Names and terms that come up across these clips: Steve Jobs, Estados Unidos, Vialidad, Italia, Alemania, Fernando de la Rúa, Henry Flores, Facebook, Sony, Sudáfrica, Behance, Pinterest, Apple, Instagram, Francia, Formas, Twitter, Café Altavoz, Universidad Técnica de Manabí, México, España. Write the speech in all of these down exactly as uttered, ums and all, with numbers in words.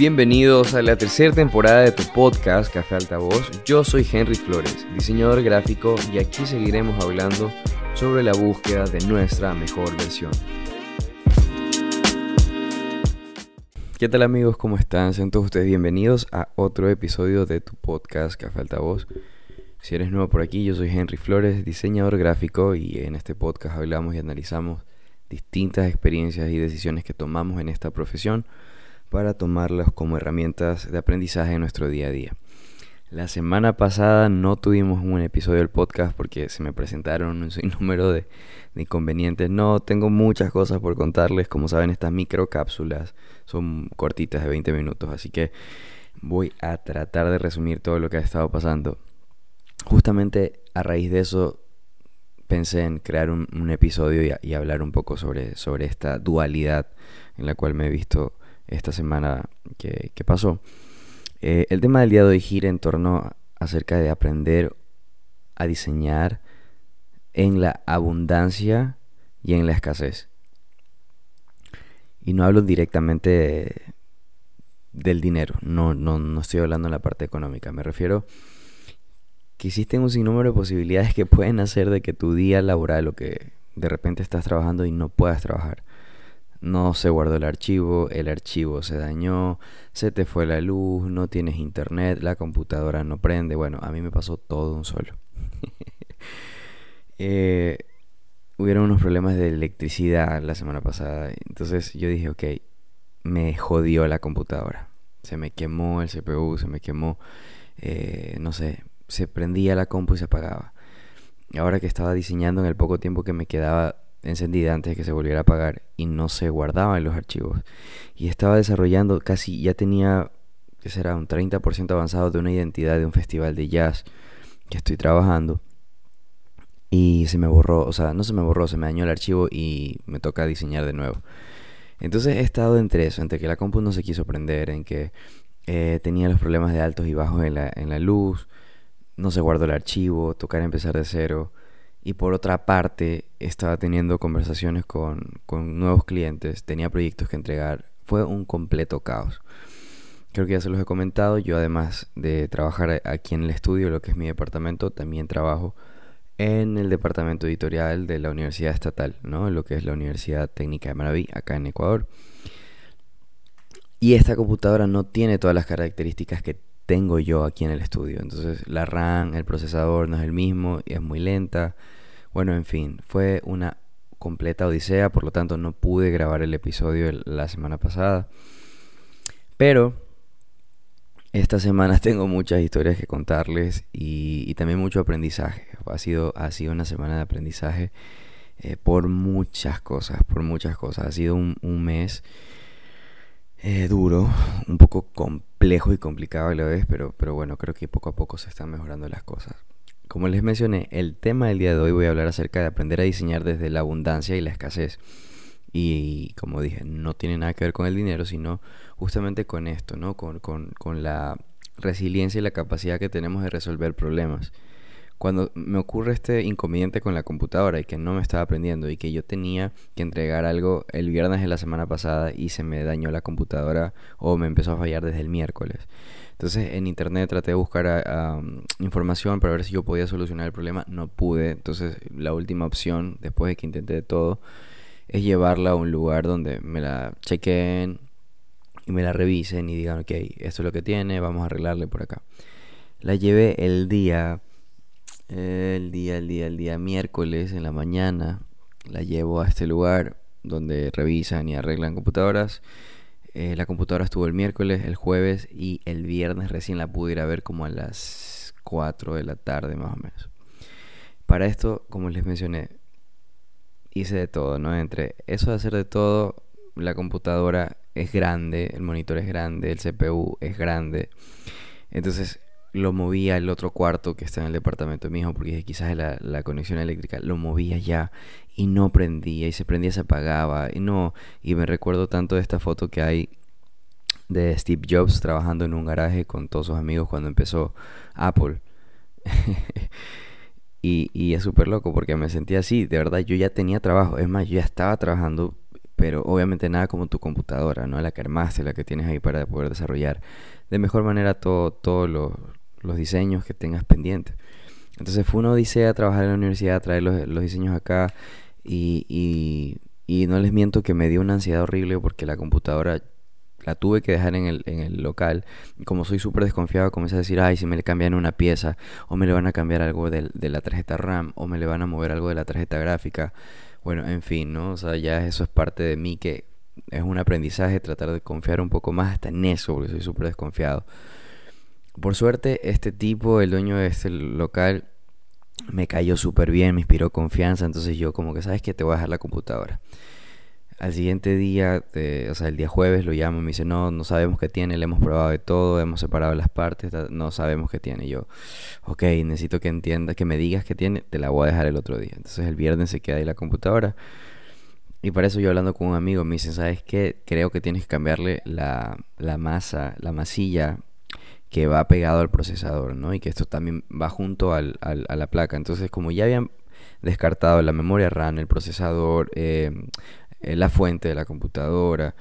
Bienvenidos a la tercera temporada de tu podcast Café Altavoz. Yo soy Henry Flores, diseñador gráfico, y aquí seguiremos hablando sobre la búsqueda de nuestra mejor versión. ¿Qué tal, amigos? ¿Cómo están? Sean todos ustedes bienvenidos a otro episodio de tu podcast Café Altavoz. Si eres nuevo por aquí, yo soy Henry Flores, diseñador gráfico, y en este podcast hablamos y analizamos distintas experiencias y decisiones que tomamos en esta profesión para tomarlas como herramientas de aprendizaje en nuestro día a día. La semana pasada no tuvimos un episodio del podcast porque se me presentaron un sinnúmero de, de inconvenientes. No, tengo muchas cosas por contarles. Como saben, estas microcápsulas son cortitas de veinte minutos, así que voy a tratar de resumir todo lo que ha estado pasando. Justamente a raíz de eso pensé en crear un, un episodio y, a, y hablar un poco sobre, sobre esta dualidad en la cual me he visto esta semana que, que pasó. Eh, el tema del día de hoy gira en torno a, acerca de aprender a diseñar en la abundancia y en la escasez. Y no hablo directamente de, del dinero, no, no, no estoy hablando en la parte económica, me refiero que existen un sinnúmero de posibilidades que pueden hacer de que tu día laboral, o que de repente estás trabajando y no puedas trabajar. No se guardó el archivo, el archivo se dañó, se te fue la luz, no tienes internet, la computadora no prende. Bueno, a mí me pasó todo un solo. eh, hubieron unos problemas de electricidad la semana pasada, entonces yo dije, ok, me jodió la computadora. Se me quemó el C P U, se me quemó, eh, no sé, se prendía la compu y se apagaba. Ahora que estaba diseñando en el poco tiempo que me quedaba encendida antes de que se volviera a apagar, y no se guardaban los archivos, y estaba desarrollando casi, ya tenía que será un treinta por ciento avanzado de una identidad de un festival de jazz que estoy trabajando, y se me borró, o sea, no se me borró, se me dañó el archivo y me toca diseñar de nuevo. Entonces he estado entre eso, entre que la compu no se quiso prender, en que eh, tenía los problemas de altos y bajos en la, en la luz, no se guardó el archivo, tocar empezar de cero. Y por otra parte, estaba teniendo conversaciones con, con nuevos clientes, tenía proyectos que entregar. Fue un completo caos. Creo que ya se los he comentado. Yo, además de trabajar aquí en el estudio, lo que es mi departamento, también trabajo en el departamento editorial de la Universidad Estatal, ¿no? Lo que es la Universidad Técnica de Manabí, acá en Ecuador. Y esta computadora no tiene todas las características que tengo yo aquí en el estudio. Entonces la RAM, el procesador no es el mismo, es muy lenta. Bueno, en fin, fue una completa odisea, por lo tanto no pude grabar el episodio la semana pasada. Pero esta semana tengo muchas historias que contarles y, y también mucho aprendizaje. Ha sido, ha sido una semana de aprendizaje eh, por muchas cosas, por muchas cosas. Ha sido un, un mes eh, duro, un poco complejo. Complejo y complicado a la vez, pero, pero bueno, creo que poco a poco se están mejorando las cosas. Como les mencioné, el tema del día de hoy voy a hablar acerca de aprender a diseñar desde la abundancia y la escasez. Y como dije, no tiene nada que ver con el dinero, sino justamente con esto, ¿no? Con, con, con la resiliencia y la capacidad que tenemos de resolver problemas. Cuando me ocurre este inconveniente con la computadora y que no me estaba aprendiendo y que yo tenía que entregar algo el viernes de la semana pasada y se me dañó la computadora o me empezó a fallar desde el miércoles. Entonces en internet traté de buscar a, a, información para ver si yo podía solucionar el problema. No pude. Entonces la última opción, después de que intenté todo, es llevarla a un lugar donde me la chequen y me la revisen y digan, ok, esto es lo que tiene, vamos a arreglarle por acá. La llevé el día... El día, el día, el día miércoles en la mañana la llevo a este lugar donde revisan y arreglan computadoras. Eh, la computadora estuvo el miércoles, el jueves y el viernes recién la pude ir a ver como a las cuatro de la tarde más o menos. Para esto, como les mencioné, hice de todo, ¿no? Entre eso de hacer de todo, la computadora es grande, el monitor es grande, el C P U es grande. Entonces lo movía al otro cuarto que está en el departamento de mi hijo, porque quizás la, la conexión eléctrica, lo movía ya y no prendía, y se prendía, se apagaba, y no, y me recuerdo tanto de esta foto que hay de Steve Jobs trabajando en un garaje con todos sus amigos cuando empezó Apple. y, y es súper loco porque me sentía así, de verdad. Yo ya tenía trabajo, es más, yo ya estaba trabajando, pero obviamente nada como tu computadora, ¿no? La que armaste, la que tienes ahí para poder desarrollar de mejor manera todos todo lo, los diseños que tengas pendientes. Entonces fue una odisea trabajar en la universidad, traer los, los diseños acá y, y, y no les miento que me dio una ansiedad horrible porque la computadora la tuve que dejar en el, en el local. Como soy súper desconfiado, comencé a decir, ay, si me le cambian una pieza, o me le van a cambiar algo de, de la tarjeta RAM, o me le van a mover algo de la tarjeta gráfica. Bueno, en fin, ¿no? O sea, ya eso es parte de mí, que es un aprendizaje, tratar de confiar un poco más hasta en eso, porque soy súper desconfiado. Por suerte, este tipo, el dueño de este local, me cayó súper bien, me inspiró confianza. Entonces yo como que, ¿sabes qué? Te voy a dejar la computadora. Al siguiente día, eh, o sea, el día jueves lo llamo y me dice, no, no sabemos qué tiene, le hemos probado de todo, hemos separado las partes, no sabemos qué tiene. Y yo, ok, necesito que entiendas, que me digas qué tiene, te la voy a dejar el otro día. Entonces el viernes se queda ahí la computadora. Y para eso yo hablando con un amigo, me dice, ¿sabes qué? Creo que tienes que cambiarle la, la masa, la masilla que va pegado al procesador, ¿no? Y que esto también va junto al, al, a la placa. Entonces, como ya habían descartado la memoria RAM, el procesador, eh... la fuente de la computadora,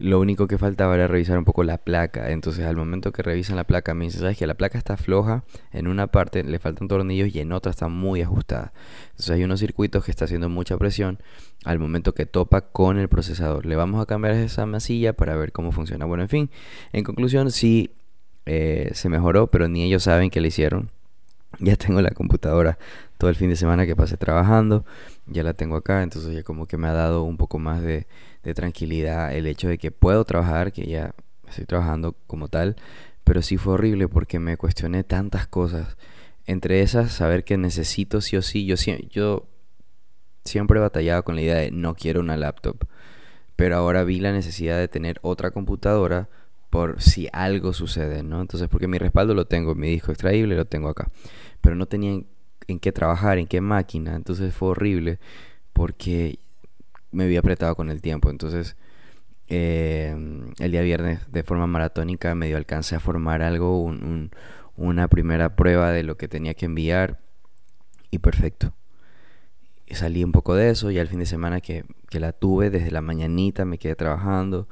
lo único que faltaba era revisar un poco la placa. Entonces al momento que revisan la placa me dicen, ¿sabes que la placa está floja? En una parte le faltan tornillos y en otra está muy ajustada. Entonces hay unos circuitos que está haciendo mucha presión al momento que topa con el procesador. Le vamos a cambiar esa masilla para ver cómo funciona. Bueno, en fin, en conclusión sí eh, se mejoró, pero ni ellos saben qué le hicieron. Ya tengo la computadora todo el fin de semana que pasé trabajando, ya la tengo acá, entonces ya como que me ha dado un poco más de, de tranquilidad el hecho de que puedo trabajar, que ya estoy trabajando como tal, pero sí fue horrible porque me cuestioné tantas cosas. Entre esas, saber que necesito sí o sí, yo, yo siempre he batallado con la idea de no quiero una laptop, pero ahora vi la necesidad de tener otra computadora por si algo sucede, ¿no? Entonces, porque mi respaldo lo tengo, mi disco extraíble lo tengo acá, pero no tenía en, en qué trabajar, en qué máquina. Entonces fue horrible porque me vi apretado con el tiempo. Entonces eh, el día viernes de forma maratónica medio alcancé a formar algo, un, un, una primera prueba de lo que tenía que enviar y perfecto. Salí un poco de eso y al fin de semana que, que la tuve desde la mañanita me quedé trabajando.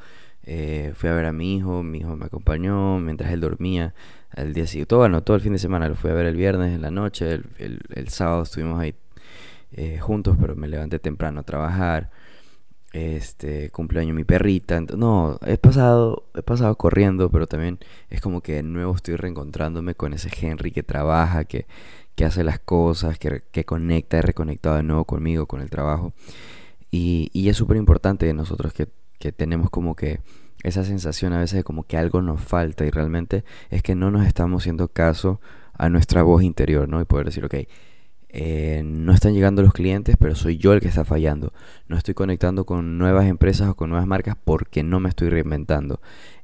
Eh, fui a ver a mi hijo, mi hijo me acompañó mientras él dormía. El día siguiente, todo, bueno, todo el fin de semana lo fui a ver el viernes en la noche, el, el, el sábado estuvimos ahí eh, juntos, pero me levanté temprano a trabajar. Este cumpleaños mi perrita, no, he pasado, he pasado corriendo, pero también es como que de nuevo estoy reencontrándome con ese Henry que trabaja, que, que hace las cosas, que, que conecta, he reconectado de nuevo conmigo, con el trabajo. Y, y es súper importante de nosotros que que tenemos como que esa sensación a veces de como que algo nos falta y realmente es que no nos estamos haciendo caso a nuestra voz interior, ¿no? Y poder decir, ok, eh, no están llegando los clientes, pero soy yo el que está fallando. No estoy conectando con nuevas empresas o con nuevas marcas porque no me estoy reinventando.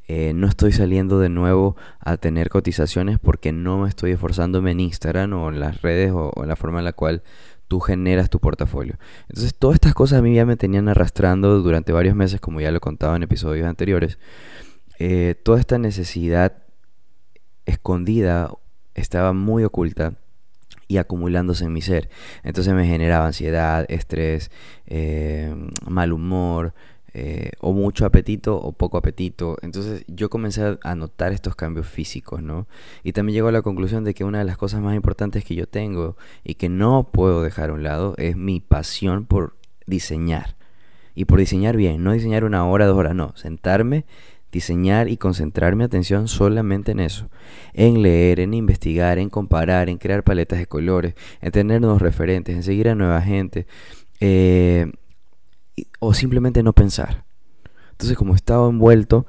Eh, no estoy saliendo de nuevo a tener cotizaciones porque no me estoy esforzándome en Instagram o en las redes o, o en la forma en la cual tú generas tu portafolio. Entonces todas estas cosas a mí ya me tenían arrastrando durante varios meses, como ya lo he contado en episodios anteriores. Eh, toda esta necesidad escondida estaba muy oculta y acumulándose en mi ser. Entonces me generaba ansiedad, estrés, eh, mal humor, eh, o mucho apetito o poco apetito. Entonces yo comencé a notar estos cambios físicos, ¿no? Y también llego a la conclusión de que una de las cosas más importantes que yo tengo y que no puedo dejar a un lado es mi pasión por diseñar. Y por diseñar bien, no diseñar una hora, dos horas, no. Sentarme, diseñar y concentrar mi atención solamente en eso. En leer, en investigar, en comparar, en crear paletas de colores, en tener nuevos referentes, en seguir a nueva gente. Eh... o simplemente no pensar. Entonces, como estaba envuelto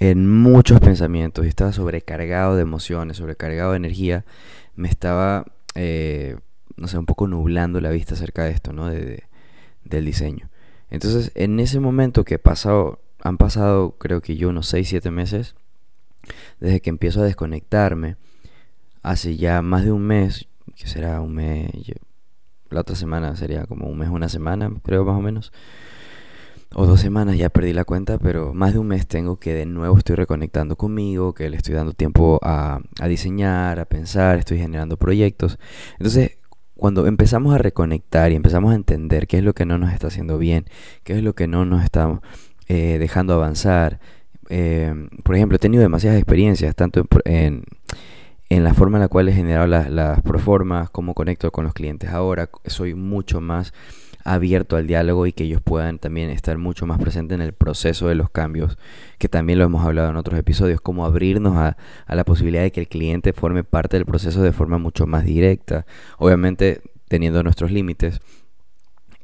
en muchos pensamientos y estaba sobrecargado de emociones, sobrecargado de energía, me estaba eh, no sé, un poco nublando la vista acerca de esto, ¿no? De, de, del diseño. Entonces, en ese momento que he pasado, han pasado creo que yo unos seis, siete meses desde que empiezo a desconectarme. Hace ya más de un mes, que será un mes, la otra semana sería como un mes, una semana, creo, más o menos, o dos semanas, ya perdí la cuenta, pero más de un mes tengo que de nuevo estoy reconectando conmigo, que le estoy dando tiempo a, a diseñar, a pensar, estoy generando proyectos. Entonces, cuando empezamos a reconectar y empezamos a entender qué es lo que no nos está haciendo bien, qué es lo que no nos estamos eh, dejando avanzar. Eh, por ejemplo, he tenido demasiadas experiencias, tanto en, en, en la forma en la cual he generado las, las proformas, cómo conecto con los clientes ahora. Soy mucho más abierto al diálogo y que ellos puedan también estar mucho más presentes en el proceso de los cambios, que también lo hemos hablado en otros episodios, como abrirnos a, a la posibilidad de que el cliente forme parte del proceso de forma mucho más directa, obviamente teniendo nuestros límites.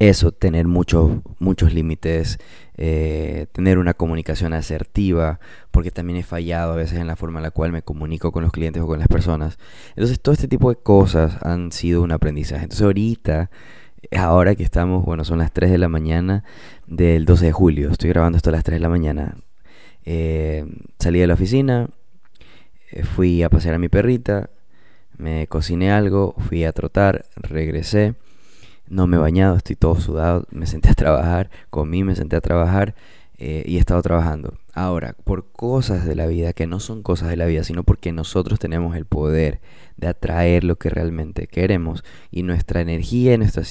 Eso, tener muchos muchos límites, eh, tener una comunicación asertiva, porque también he fallado a veces en la forma en la cual me comunico con los clientes o con las personas. Entonces todo este tipo de cosas han sido un aprendizaje. Entonces ahorita, ahora que estamos, bueno, son las tres de la mañana del doce de julio, estoy grabando esto a las tres de la mañana, eh, salí de la oficina, fui a pasear a mi perrita, me cociné algo, fui a trotar, regresé. No me he bañado, estoy todo sudado, me senté a trabajar, comí, me senté a trabajar eh, y he estado trabajando. Ahora, por cosas de la vida, que no son cosas de la vida, sino porque nosotros tenemos el poder de atraer lo que realmente queremos, y nuestra energía y nuestra,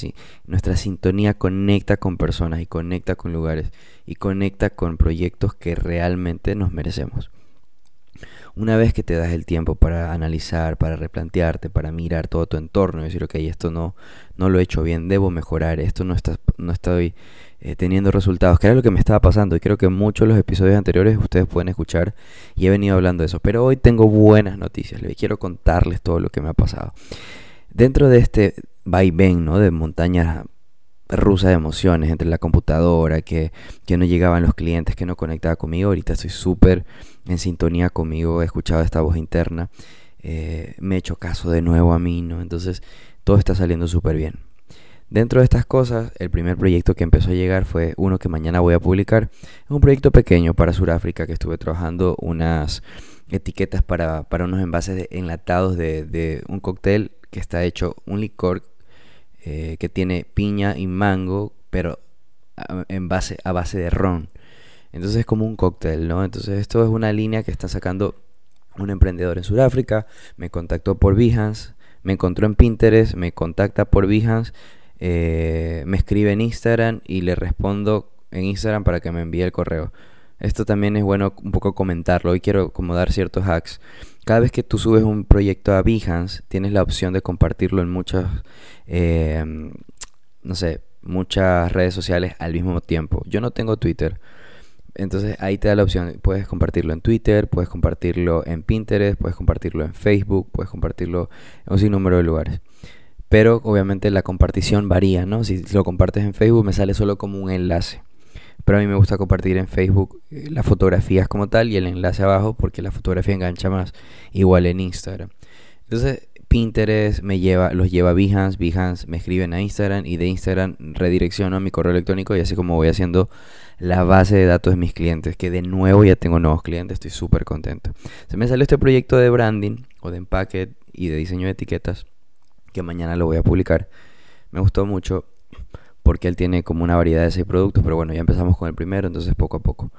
nuestra sintonía conecta con personas y conecta con lugares y conecta con proyectos que realmente nos merecemos. Una vez que te das el tiempo para analizar, para replantearte, para mirar todo tu entorno y decir, ok, esto no, no lo he hecho bien, debo mejorar, esto no, está, no estoy eh, teniendo resultados, que era lo que me estaba pasando, y creo que muchos de los episodios anteriores ustedes pueden escuchar y he venido hablando de eso. Pero hoy tengo buenas noticias, les quiero contarles todo lo que me ha pasado. Dentro de este vaivén, ¿no?, de montañas rusa de emociones, entre la computadora, que, que no llegaban los clientes, que no conectaba conmigo, ahorita estoy súper en sintonía conmigo, he escuchado esta voz interna, eh, me he hecho caso de nuevo a mí, ¿no? Entonces todo está saliendo súper bien. Dentro de estas cosas, el primer proyecto que empezó a llegar fue uno que mañana voy a publicar. Es un proyecto pequeño para Sudáfrica, que estuve trabajando unas etiquetas para, para unos envases de, enlatados de, de un cóctel que está hecho, un licor Eh, que tiene piña y mango, pero a, en base, a base de ron. Entonces es como un cóctel, ¿no? Entonces esto es una línea que está sacando un emprendedor en Sudáfrica. Me contactó por Behance, me encontró en Pinterest, me contacta por Behance, eh, me escribe en Instagram y le respondo en Instagram para que me envíe el correo. Esto también es bueno un poco comentarlo. Hoy quiero como dar ciertos hacks. Cada vez que tú subes un proyecto a Behance, tienes la opción de compartirlo en muchas, eh, no sé, muchas redes sociales al mismo tiempo. Yo no tengo Twitter, entonces ahí te da la opción. Puedes compartirlo en Twitter, puedes compartirlo en Pinterest, puedes compartirlo en Facebook, puedes compartirlo en un sinnúmero de lugares. Pero obviamente la compartición varía, ¿no? Si lo compartes en Facebook me sale solo como un enlace. Pero a mí me gusta compartir en Facebook las fotografías como tal y el enlace abajo, porque la fotografía engancha más. Igual en Instagram. Entonces Pinterest me lleva, los lleva a Behance, Behance me escriben a Instagram y de Instagram redirecciono a mi correo electrónico, y así como voy haciendo la base de datos de mis clientes, que de nuevo ya tengo nuevos clientes, estoy súper contento. Se me salió este proyecto de branding o de empaque y de diseño de etiquetas, que mañana lo voy a publicar. Me gustó mucho, porque él tiene como una variedad de seis productos, pero bueno, ya empezamos con el primero, entonces poco a poco.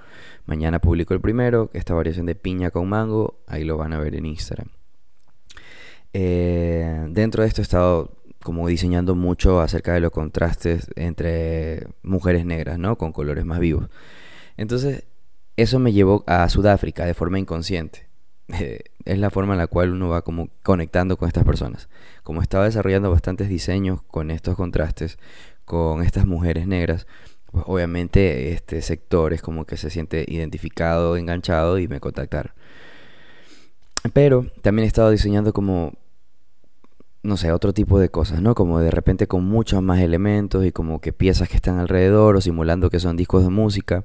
Mañana publico el primero, esta variación de piña con mango, ahí lo van a ver en Instagram. Eh, dentro de esto he estado como diseñando mucho acerca de los contrastes entre mujeres negras, ¿no?, con colores más vivos. Entonces, eso me llevó a Sudáfrica de forma inconsciente. Eh, es la forma en la cual uno va como conectando con estas personas. Como estaba desarrollando bastantes diseños con estos contrastes, con estas mujeres negras, pues obviamente este sector es como que se siente identificado, enganchado, y me contactaron. Pero también he estado diseñando como, no sé, otro tipo de cosas, ¿no? Como de repente con muchos más elementos y como que piezas que están alrededor o simulando que son discos de música.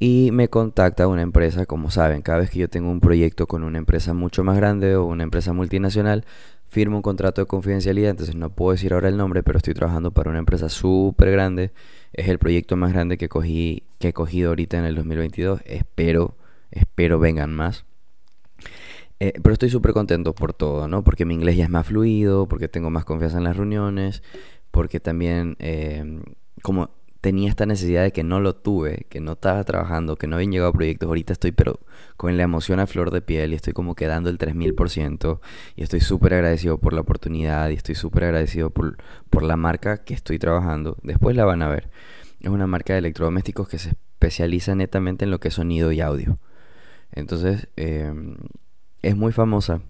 Y me contacta una empresa, como saben, cada vez que yo tengo un proyecto con una empresa mucho más grande o una empresa multinacional, firmo un contrato de confidencialidad, entonces no puedo decir ahora el nombre, pero estoy trabajando para una empresa súper grande. Es el proyecto más grande que cogí, que he cogido ahorita en el dos mil veintidós. Espero, espero vengan más. Eh, pero estoy súper contento por todo, ¿no? Porque mi inglés ya es más fluido, porque tengo más confianza en las reuniones, porque también eh, como... tenía esta necesidad de que no lo tuve, que no estaba trabajando, que no habían llegado proyectos. Ahorita estoy pero con la emoción a flor de piel y estoy como que dando el tres mil por ciento y estoy súper agradecido por la oportunidad y estoy súper agradecido por, por la marca que estoy trabajando. Después la van a ver. Es una marca de electrodomésticos que se especializa netamente en lo que es sonido y audio. Entonces, eh, es muy famosa.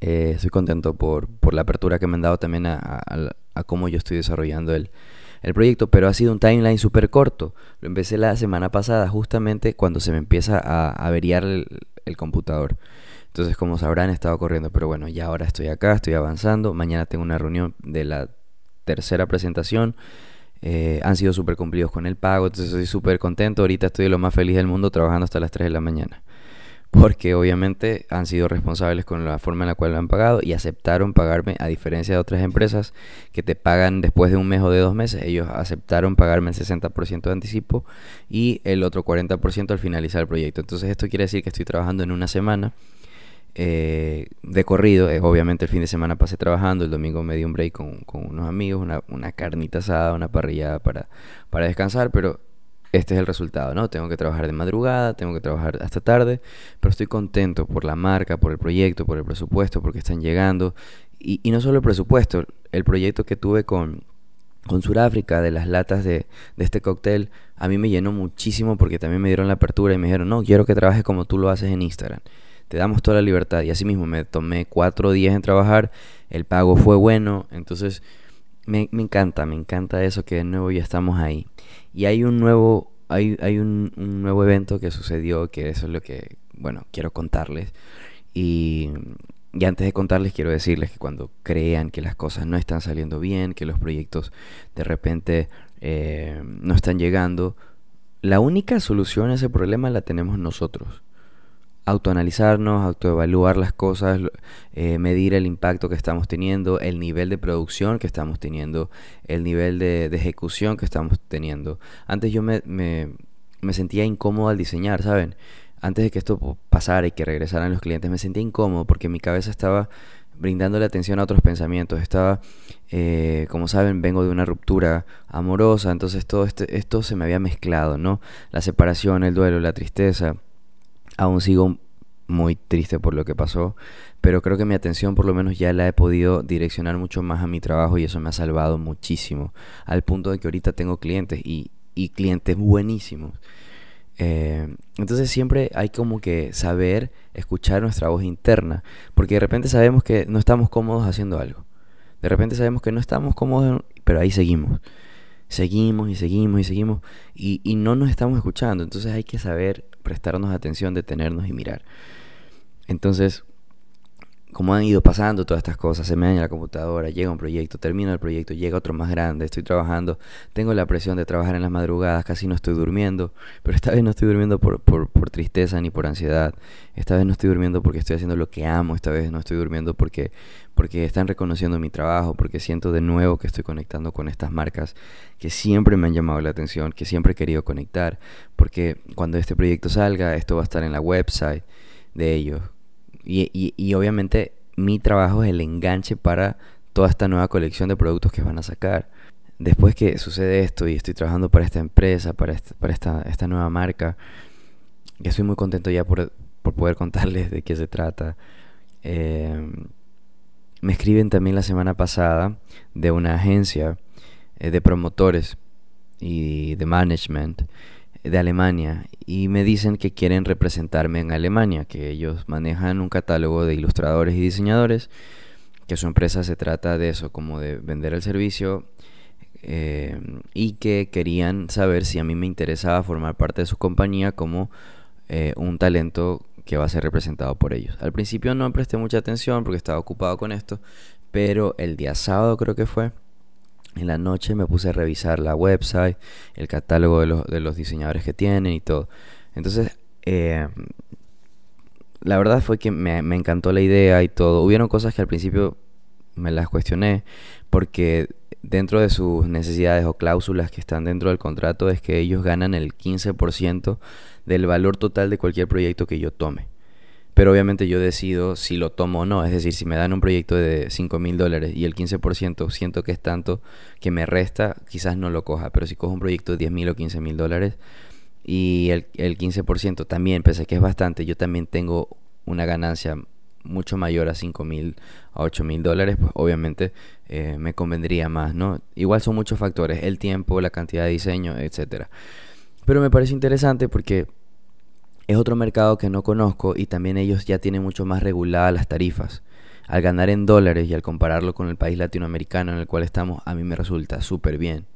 Eh, estoy contento por, por la apertura que me han dado también a, a, a cómo yo estoy desarrollando el, el proyecto, pero ha sido un timeline súper corto. Lo empecé la semana pasada, justamente cuando se me empieza a averiar el, el computador. Entonces, como sabrán, he estado corriendo, pero bueno, ya ahora estoy acá, estoy avanzando. Mañana tengo una reunión de la tercera presentación. Eh, han sido súper cumplidos con el pago, entonces estoy súper contento. Ahorita estoy lo más feliz del mundo trabajando hasta las tres de la mañana. Porque obviamente han sido responsables con la forma en la cual lo han pagado y aceptaron pagarme, a diferencia de otras empresas que te pagan después de un mes o de dos meses. Ellos aceptaron pagarme el sesenta por ciento de anticipo y el otro cuarenta por ciento al finalizar el proyecto. Entonces esto quiere decir que estoy trabajando en una semana eh, de corrido. Eh, obviamente el fin de semana pasé trabajando, el domingo me di un break con, con unos amigos, una, una carnita asada, una parrillada para, para descansar, pero... este es el resultado, ¿no? Tengo que trabajar de madrugada, tengo que trabajar hasta tarde, pero estoy contento por la marca, por el proyecto, por el presupuesto, porque están llegando. Y, y no solo el presupuesto, el proyecto que tuve con, con Sudáfrica, de las latas de, de este cóctel, a mí me llenó muchísimo porque también me dieron la apertura y me dijeron, no, quiero que trabajes como tú lo haces en Instagram. Te damos toda la libertad. Y así mismo me tomé cuatro días en trabajar, el pago fue bueno, entonces... Me, me encanta, me encanta eso, que de nuevo ya estamos ahí. Y hay un nuevo, hay, hay un, un nuevo evento que sucedió, que eso es lo que, bueno, quiero contarles. Y, y antes de contarles, quiero decirles que cuando crean que las cosas no están saliendo bien, que los proyectos de repente eh, no están llegando, la única solución a ese problema la tenemos nosotros. Autoanalizarnos, autoevaluar las cosas, eh, medir el impacto que estamos teniendo, el nivel de producción que estamos teniendo, el nivel de, de ejecución que estamos teniendo. Antes yo me, me, me sentía incómodo al diseñar, ¿saben? Antes de que esto pasara y que regresaran los clientes, me sentía incómodo porque mi cabeza estaba brindándole atención a otros pensamientos. Estaba, eh, como saben, vengo de una ruptura amorosa, entonces todo este, esto se me había mezclado, ¿no? La separación, el duelo, la tristeza... Aún sigo muy triste por lo que pasó, pero creo que mi atención por lo menos ya la he podido direccionar mucho más a mi trabajo y eso me ha salvado muchísimo, al punto de que ahorita tengo clientes y, y clientes buenísimos. Eh, entonces siempre hay como que saber escuchar nuestra voz interna, porque de repente sabemos que no estamos cómodos haciendo algo, de repente sabemos que no estamos cómodos, pero ahí seguimos. Seguimos y seguimos y seguimos y, y no nos estamos escuchando. Entonces hay que saber prestarnos atención, detenernos y mirar. Entonces, como han ido pasando todas estas cosas, se me daña la computadora, llega un proyecto, termino el proyecto, llega otro más grande, estoy trabajando, tengo la presión de trabajar en las madrugadas, casi no estoy durmiendo, pero esta vez no estoy durmiendo por, por, por tristeza ni por ansiedad. Esta vez no estoy durmiendo porque estoy haciendo lo que amo, esta vez no estoy durmiendo porque... porque están reconociendo mi trabajo, porque siento de nuevo que estoy conectando con estas marcas que siempre me han llamado la atención, que siempre he querido conectar, porque cuando este proyecto salga, esto va a estar en la website de ellos. Y, y, y obviamente mi trabajo es el enganche para toda esta nueva colección de productos que van a sacar. Después que sucede esto y estoy trabajando para esta empresa, para, este, para esta, esta nueva marca, estoy muy contento ya por, por poder contarles de qué se trata. Eh... Me escriben también la semana pasada de una agencia de promotores y de management de Alemania y me dicen que quieren representarme en Alemania, que ellos manejan un catálogo de ilustradores y diseñadores, que su empresa se trata de eso, como de vender el servicio, eh, y que querían saber si a mí me interesaba formar parte de su compañía como eh, un talento que va a ser representado por ellos. Al principio no presté mucha atención porque estaba ocupado con esto, pero el día sábado creo que fue, en la noche me puse a revisar la website, el catálogo de los, de los diseñadores que tienen y todo. Entonces, eh, la verdad fue que me, me encantó la idea y todo. Hubieron cosas que al principio me las cuestioné porque dentro de sus necesidades o cláusulas que están dentro del contrato es que ellos ganan el quince por ciento del valor total de cualquier proyecto que yo tome. pero obviamente yo decido si lo tomo o no. Es decir, si me dan un proyecto de cinco mil dólares y el quince por ciento siento que es tanto que me resta, quizás no lo coja. Pero si cojo un proyecto de diez mil o quince mil dólares y el, el quince por ciento también, pese a que es bastante, yo también tengo una ganancia mucho mayor a cinco mil, a ocho mil dólares, pues obviamente eh, me convendría más, ¿no? Igual son muchos factores, el tiempo, la cantidad de diseño, etcétera. Pero me parece interesante porque es otro mercado que no conozco y también ellos ya tienen mucho más reguladas las tarifas. Al ganar en dólares y al compararlo con el país latinoamericano en el cual estamos, a mí me resulta súper bien.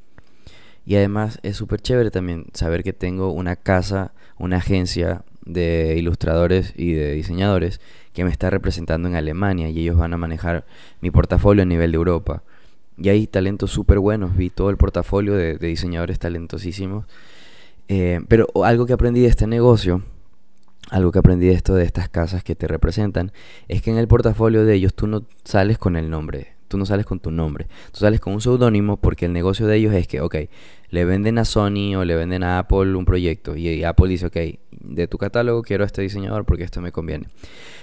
Y además es súper chévere también saber que tengo una casa, una agencia de ilustradores y de diseñadores que me está representando en Alemania, y ellos van a manejar mi portafolio a nivel de Europa. Y hay talentos súper buenos, vi todo el portafolio de, de diseñadores talentosísimos. Eh, pero algo que aprendí de este negocio, algo que aprendí de esto de estas casas que te representan, es que en el portafolio de ellos tú no sales con el nombre, tú no sales con tu nombre, tú sales con un seudónimo, porque el negocio de ellos es que, ok, le venden a Sony o le venden a Apple un proyecto y Apple dice, ok, de tu catálogo quiero a este diseñador porque esto me conviene.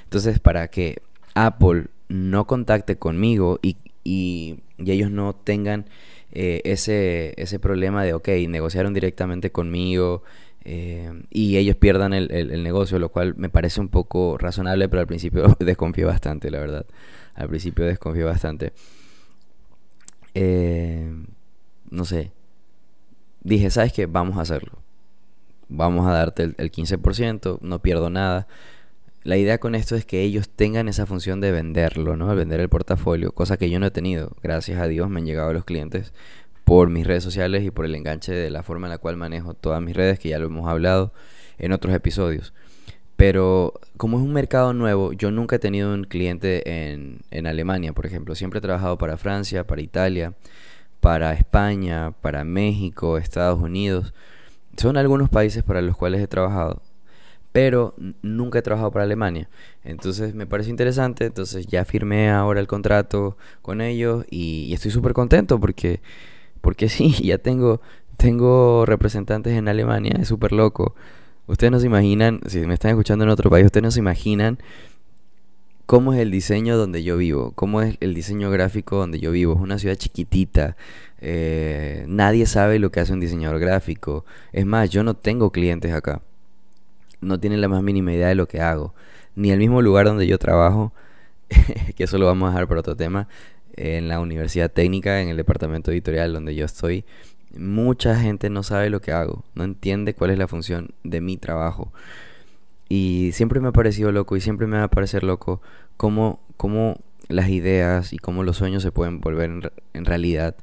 Entonces, para que Apple no contacte conmigo y, y, y ellos no tengan eh, ese, ese problema de, ok, negociaron directamente conmigo eh, y ellos pierdan el, el, el negocio, lo cual me parece un poco razonable, pero al principio desconfié bastante, la verdad. Al principio desconfié bastante. Eh, no sé. Dije, ¿sabes qué? Vamos a hacerlo. Vamos a darte el, el quince por ciento, no pierdo nada. La idea con esto es que ellos tengan esa función de venderlo, ¿no? Al vender el portafolio, cosa que yo no he tenido. Gracias a Dios me han llegado los clientes por mis redes sociales y por el enganche de la forma en la cual manejo todas mis redes, que ya lo hemos hablado en otros episodios. Pero como es un mercado nuevo, yo nunca he tenido un cliente en, en Alemania, por ejemplo. Siempre he trabajado para Francia, para Italia, para España, para México, Estados Unidos. Son algunos países para los cuales he trabajado, pero nunca he trabajado para Alemania. Entonces me parece interesante. Entonces ya firmé ahora el contrato con ellos y, y estoy súper contento porque, porque sí, ya tengo, tengo representantes en Alemania. Es súper loco. Ustedes no se imaginan, si me están escuchando en otro país, ustedes no se imaginan cómo es el diseño donde yo vivo, cómo es el diseño gráfico donde yo vivo. Es una ciudad chiquitita, eh, nadie sabe lo que hace un diseñador gráfico. Es más, yo no tengo clientes acá, no tienen la más mínima idea de lo que hago, ni el mismo lugar donde yo trabajo, que eso lo vamos a dejar para otro tema, en la Universidad Técnica, en el departamento editorial donde yo estoy. Mucha gente no sabe lo que hago, no entiende cuál es la función de mi trabajo. Y siempre me ha parecido loco y siempre me va a parecer loco cómo, cómo las ideas y cómo los sueños se pueden volver en, en realidad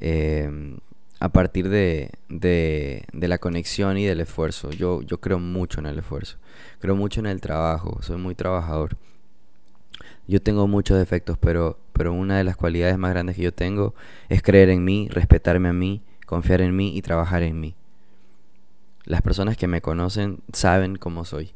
eh, a partir de, de, de la conexión y del esfuerzo. Yo, yo creo mucho en el esfuerzo, creo mucho en el trabajo, soy muy trabajador. Yo tengo muchos defectos, pero, pero una de las cualidades más grandes que yo tengo es creer en mí, respetarme a mí, confiar en mí y trabajar en mí. Las personas que me conocen saben cómo soy.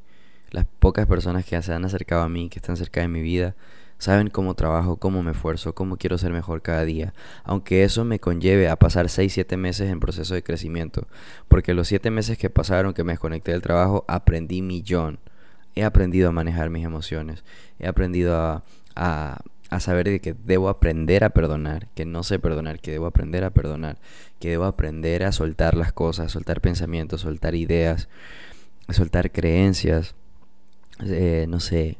Las pocas personas que se han acercado a mí, que están cerca de mi vida, saben cómo trabajo, cómo me esfuerzo, cómo quiero ser mejor cada día. Aunque eso me conlleve a pasar seis, siete meses en proceso de crecimiento. Porque los siete meses que pasaron, que me desconecté del trabajo, aprendí millón. He aprendido a manejar mis emociones. He aprendido a, a, a saber de que debo aprender a perdonar, que no sé perdonar, que debo aprender a perdonar, que debo aprender a soltar las cosas, soltar pensamientos, soltar ideas, soltar creencias. Eh, no sé,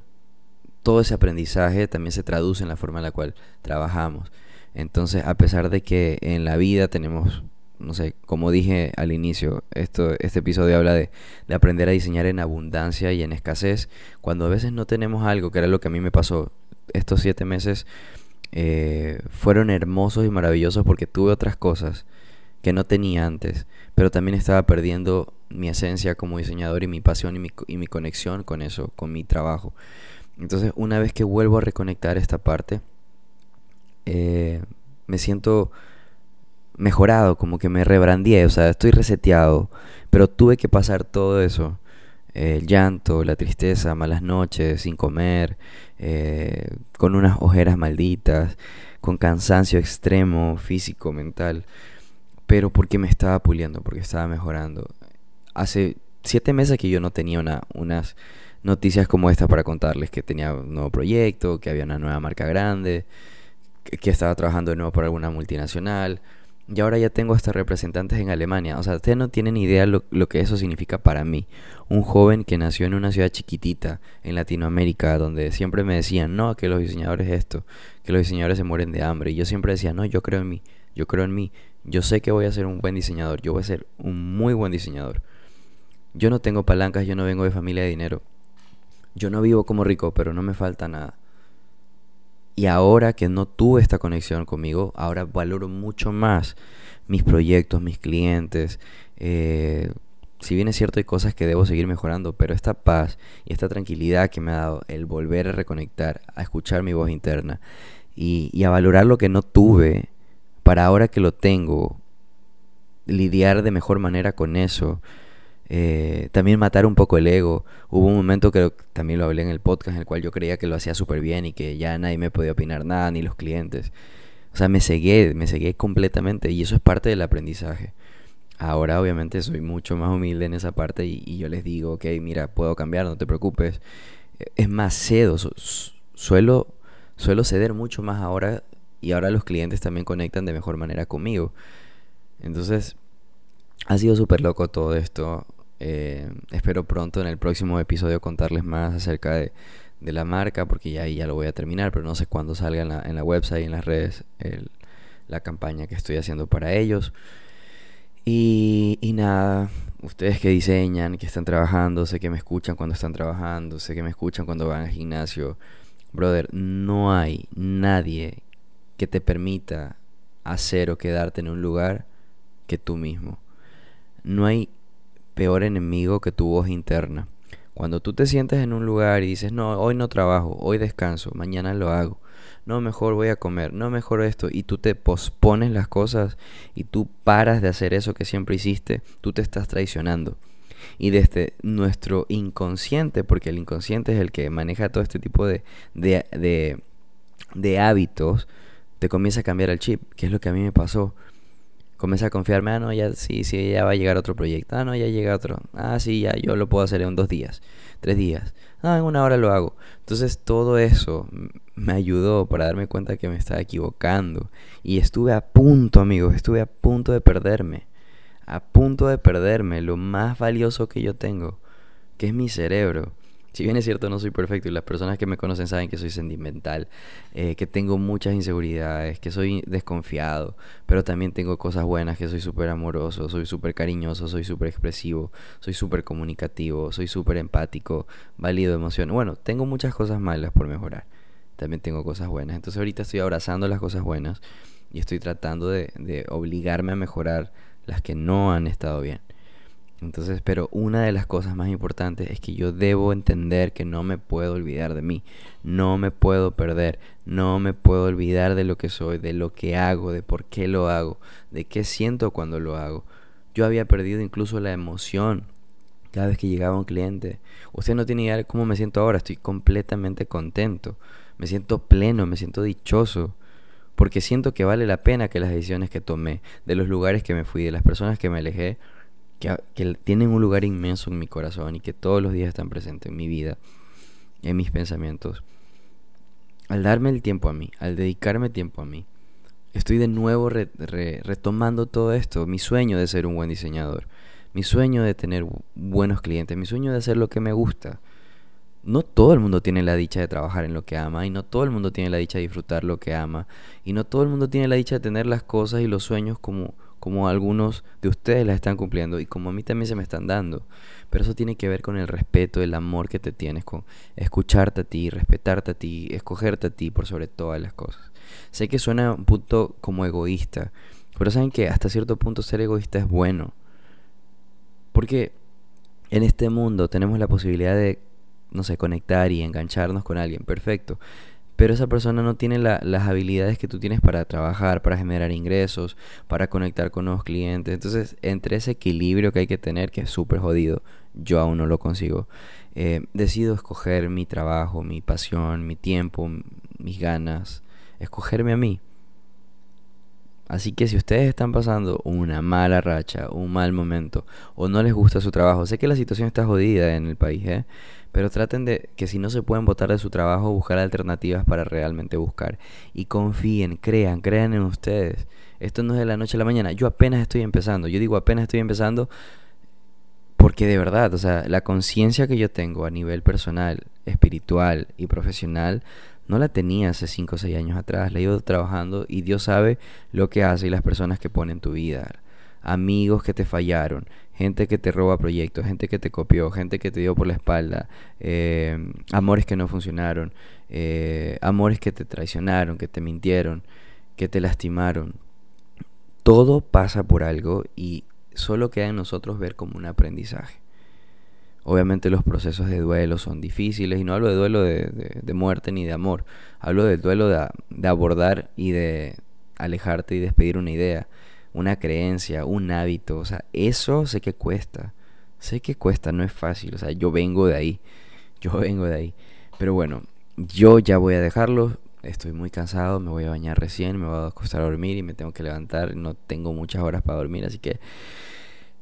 todo ese aprendizaje también se traduce en la forma en la cual trabajamos. Entonces, a pesar de que en la vida tenemos, no sé, como dije al inicio, esto, este episodio habla de, de aprender a diseñar en abundancia y en escasez, cuando a veces no tenemos algo, que era lo que a mí me pasó estos siete meses, eh, fueron hermosos y maravillosos porque tuve otras cosas que no tenía antes, pero también estaba perdiendo mi esencia como diseñador y mi pasión y mi, y mi conexión con eso, con mi trabajo. Entonces, una vez que vuelvo a reconectar esta parte, eh, me siento mejorado, como que me rebrandié, o sea, estoy reseteado, pero tuve que pasar todo eso, eh, el llanto, la tristeza, malas noches, sin comer, eh, con unas ojeras malditas, con cansancio extremo, físico, mental. Pero porque me estaba puliendo, porque estaba mejorando. Hace siete meses que yo no tenía una, unas noticias como estas para contarles que tenía un nuevo proyecto, que había una nueva marca grande, que estaba trabajando de nuevo para alguna multinacional. Y ahora ya tengo hasta representantes en Alemania. O sea, ustedes no tienen idea lo, lo que eso significa para mí. Un joven que nació en una ciudad chiquitita en Latinoamérica, donde siempre me decían, no, que los diseñadores esto, que los diseñadores se mueren de hambre. Y yo siempre decía, no, yo creo en mí, yo creo en mí. Yo sé que voy a ser un buen diseñador, yo voy a ser un muy buen diseñador. Yo no tengo palancas, yo no vengo de familia de dinero. Yo no vivo como rico, pero no me falta nada. Y ahora que no tuve esta conexión conmigo, ahora valoro mucho más mis proyectos, mis clientes. Eh, si bien es cierto, hay cosas que debo seguir mejorando, pero esta paz y esta tranquilidad que me ha dado el volver a reconectar, a escuchar mi voz interna y, y a valorar lo que no tuve para ahora que lo tengo, lidiar de mejor manera con eso. Eh, también matar un poco el ego. Hubo un momento que también lo hablé en el podcast en el cual yo creía que lo hacía súper bien y que ya nadie me podía opinar nada, ni los clientes. O sea, me cegué, me cegué completamente, y eso es parte del aprendizaje. Ahora obviamente soy mucho más humilde en esa parte y, y yo les digo, ok, mira, puedo cambiar, no te preocupes. Es más, cedo, su, suelo, suelo ceder mucho más ahora, y ahora los clientes también conectan de mejor manera conmigo. Entonces ha sido súper loco todo esto. Eh, espero pronto en el próximo episodio contarles más acerca de, de la marca, porque ya ahí ya lo voy a terminar, pero no sé cuándo salga en la, en la website y en las redes el, la campaña que estoy haciendo para ellos. Y, y nada, ustedes que diseñan, que están trabajando, sé que me escuchan cuando están trabajando, sé que me escuchan cuando van al gimnasio. Brother, no hay nadie que te permita hacer o quedarte en un lugar que tú mismo. No hay peor enemigo que tu voz interna. Cuando tú te sientes en un lugar y dices, no, hoy no trabajo, hoy descanso, mañana lo hago, no, mejor voy a comer, no, mejor esto, y tú te pospones las cosas y tú paras de hacer eso que siempre hiciste, tú te estás traicionando. Y desde nuestro inconsciente, porque el inconsciente es el que maneja todo este tipo de, de, de, de hábitos, te comienza a cambiar el chip, que es lo que a mí me pasó. Comienza a confiarme, ah, no, ya sí, sí, ya va a llegar otro proyecto, ah, no, ya llega otro, ah, sí, ya, yo lo puedo hacer en dos días, tres días, ah, en una hora lo hago. Entonces todo eso me ayudó para darme cuenta que me estaba equivocando, y estuve a punto, amigos, estuve a punto de perderme, a punto de perderme lo más valioso que yo tengo, que es mi cerebro. Si bien es cierto, no soy perfecto, y las personas que me conocen saben que soy sentimental, eh, que tengo muchas inseguridades, que soy desconfiado, pero también tengo cosas buenas, que soy súper amoroso, soy súper cariñoso, soy súper expresivo, soy súper comunicativo, soy súper empático, valido emociones. Bueno, tengo muchas cosas malas por mejorar, también tengo cosas buenas. Entonces ahorita estoy abrazando las cosas buenas y estoy tratando de, de obligarme a mejorar las que no han estado bien. Entonces, pero una de las cosas más importantes es que yo debo entender que no me puedo olvidar de mí, no me puedo perder, no me puedo olvidar de lo que soy, de lo que hago, de por qué lo hago, de qué siento cuando lo hago. Yo había perdido incluso la emoción cada vez que llegaba un cliente. Usted no tiene idea de cómo me siento ahora, estoy completamente contento, me siento pleno, me siento dichoso. Porque siento que vale la pena que las decisiones que tomé, de los lugares que me fui, de las personas que me alejé, Que, que tienen un lugar inmenso en mi corazón y que todos los días están presentes en mi vida, en mis pensamientos. Al darme el tiempo a mí, al dedicarme tiempo a mí, estoy de nuevo re, re, retomando todo esto, mi sueño de ser un buen diseñador, mi sueño de tener buenos clientes, mi sueño de hacer lo que me gusta. No todo el mundo tiene la dicha de trabajar en lo que ama, y no todo el mundo tiene la dicha de disfrutar lo que ama, y no todo el mundo tiene la dicha de tener las cosas y los sueños como como algunos de ustedes las están cumpliendo y como a mí también se me están dando. Pero eso tiene que ver con el respeto, el amor que te tienes, con escucharte a ti, respetarte a ti, escogerte a ti por sobre todas las cosas. Sé que suena un punto como egoísta, pero saben que hasta cierto punto ser egoísta es bueno. Porque en este mundo tenemos la posibilidad de, no sé, conectar y engancharnos con alguien, perfecto. Pero esa persona no tiene la, las habilidades que tú tienes para trabajar, para generar ingresos, para conectar con nuevos clientes. Entonces, entre ese equilibrio que hay que tener, que es súper jodido, yo aún no lo consigo, eh, decido escoger mi trabajo, mi pasión, mi tiempo, mis ganas, escogerme a mí. Así que si ustedes están pasando una mala racha, un mal momento, o no les gusta su trabajo, sé que la situación está jodida en el país, ¿eh? Pero traten de que si no se pueden botar de su trabajo, buscar alternativas para realmente buscar. Y confíen, crean, crean en ustedes. Esto no es de la noche a la mañana. Yo apenas estoy empezando. Yo digo apenas estoy empezando porque de verdad, o sea, la conciencia que yo tengo a nivel personal, espiritual y profesional, no la tenía hace cinco o seis años atrás. La he ido trabajando y Dios sabe lo que hace y las personas que pone en tu vida. Amigos que te fallaron, gente que te roba proyectos, gente que te copió, gente que te dio por la espalda, eh, amores que no funcionaron, eh, amores que te traicionaron, que te mintieron, que te lastimaron. Todo pasa por algo y solo queda en nosotros ver como un aprendizaje. Obviamente los procesos de duelo son difíciles, y no hablo de duelo de, de, de muerte ni de amor, hablo del duelo de, de abordar y de alejarte y despedir una idea, una creencia, un hábito. O sea, eso sé que cuesta, sé que cuesta, no es fácil, o sea, yo vengo de ahí, yo vengo de ahí, pero bueno, yo ya voy a dejarlo, estoy muy cansado, me voy a bañar recién, me voy a acostar a dormir y me tengo que levantar, no tengo muchas horas para dormir, así que...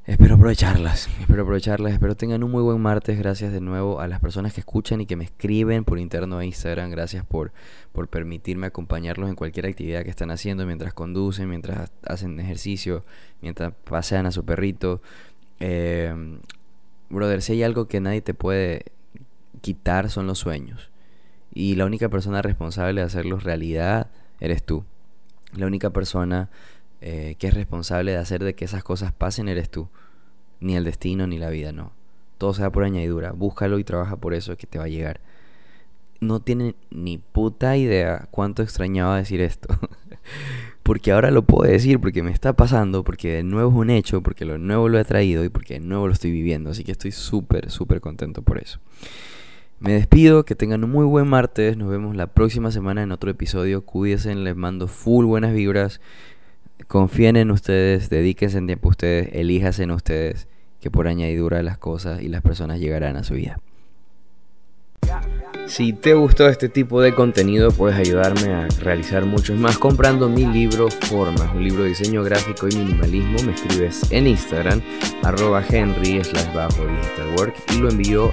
Espero aprovecharlas, espero aprovecharlas, espero tengan un muy buen martes. Gracias de nuevo a las personas que escuchan y que me escriben por interno a Instagram. Gracias por, por permitirme acompañarlos en cualquier actividad que están haciendo, mientras conducen, mientras hacen ejercicio, mientras pasean a su perrito. Eh, brother, si hay algo que nadie te puede quitar son los sueños. Y la única persona responsable de hacerlos realidad eres tú. La única persona... Eh, que es responsable de hacer de que esas cosas pasen eres tú, ni el destino ni la vida, no, todo se da por añadidura. Búscalo y trabaja por eso, que te va a llegar. No tienen ni puta idea cuánto extrañaba decir esto porque ahora lo puedo decir, porque me está pasando, porque de nuevo es un hecho, porque lo nuevo lo he traído y porque de nuevo lo estoy viviendo, así que estoy súper súper contento por eso. Me despido, que tengan un muy buen martes, nos vemos la próxima semana en otro episodio. Cuídense, les mando full buenas vibras. Confíen en ustedes, dedíquense en tiempo a ustedes, elíjanse en ustedes, que por añadidura las cosas y las personas llegarán a su vida. Si te gustó este tipo de contenido, puedes ayudarme a realizar muchos más comprando mi libro Formas, un libro de diseño gráfico y minimalismo. Me escribes en Instagram, arroba Henry slash bajo digital work, y lo envío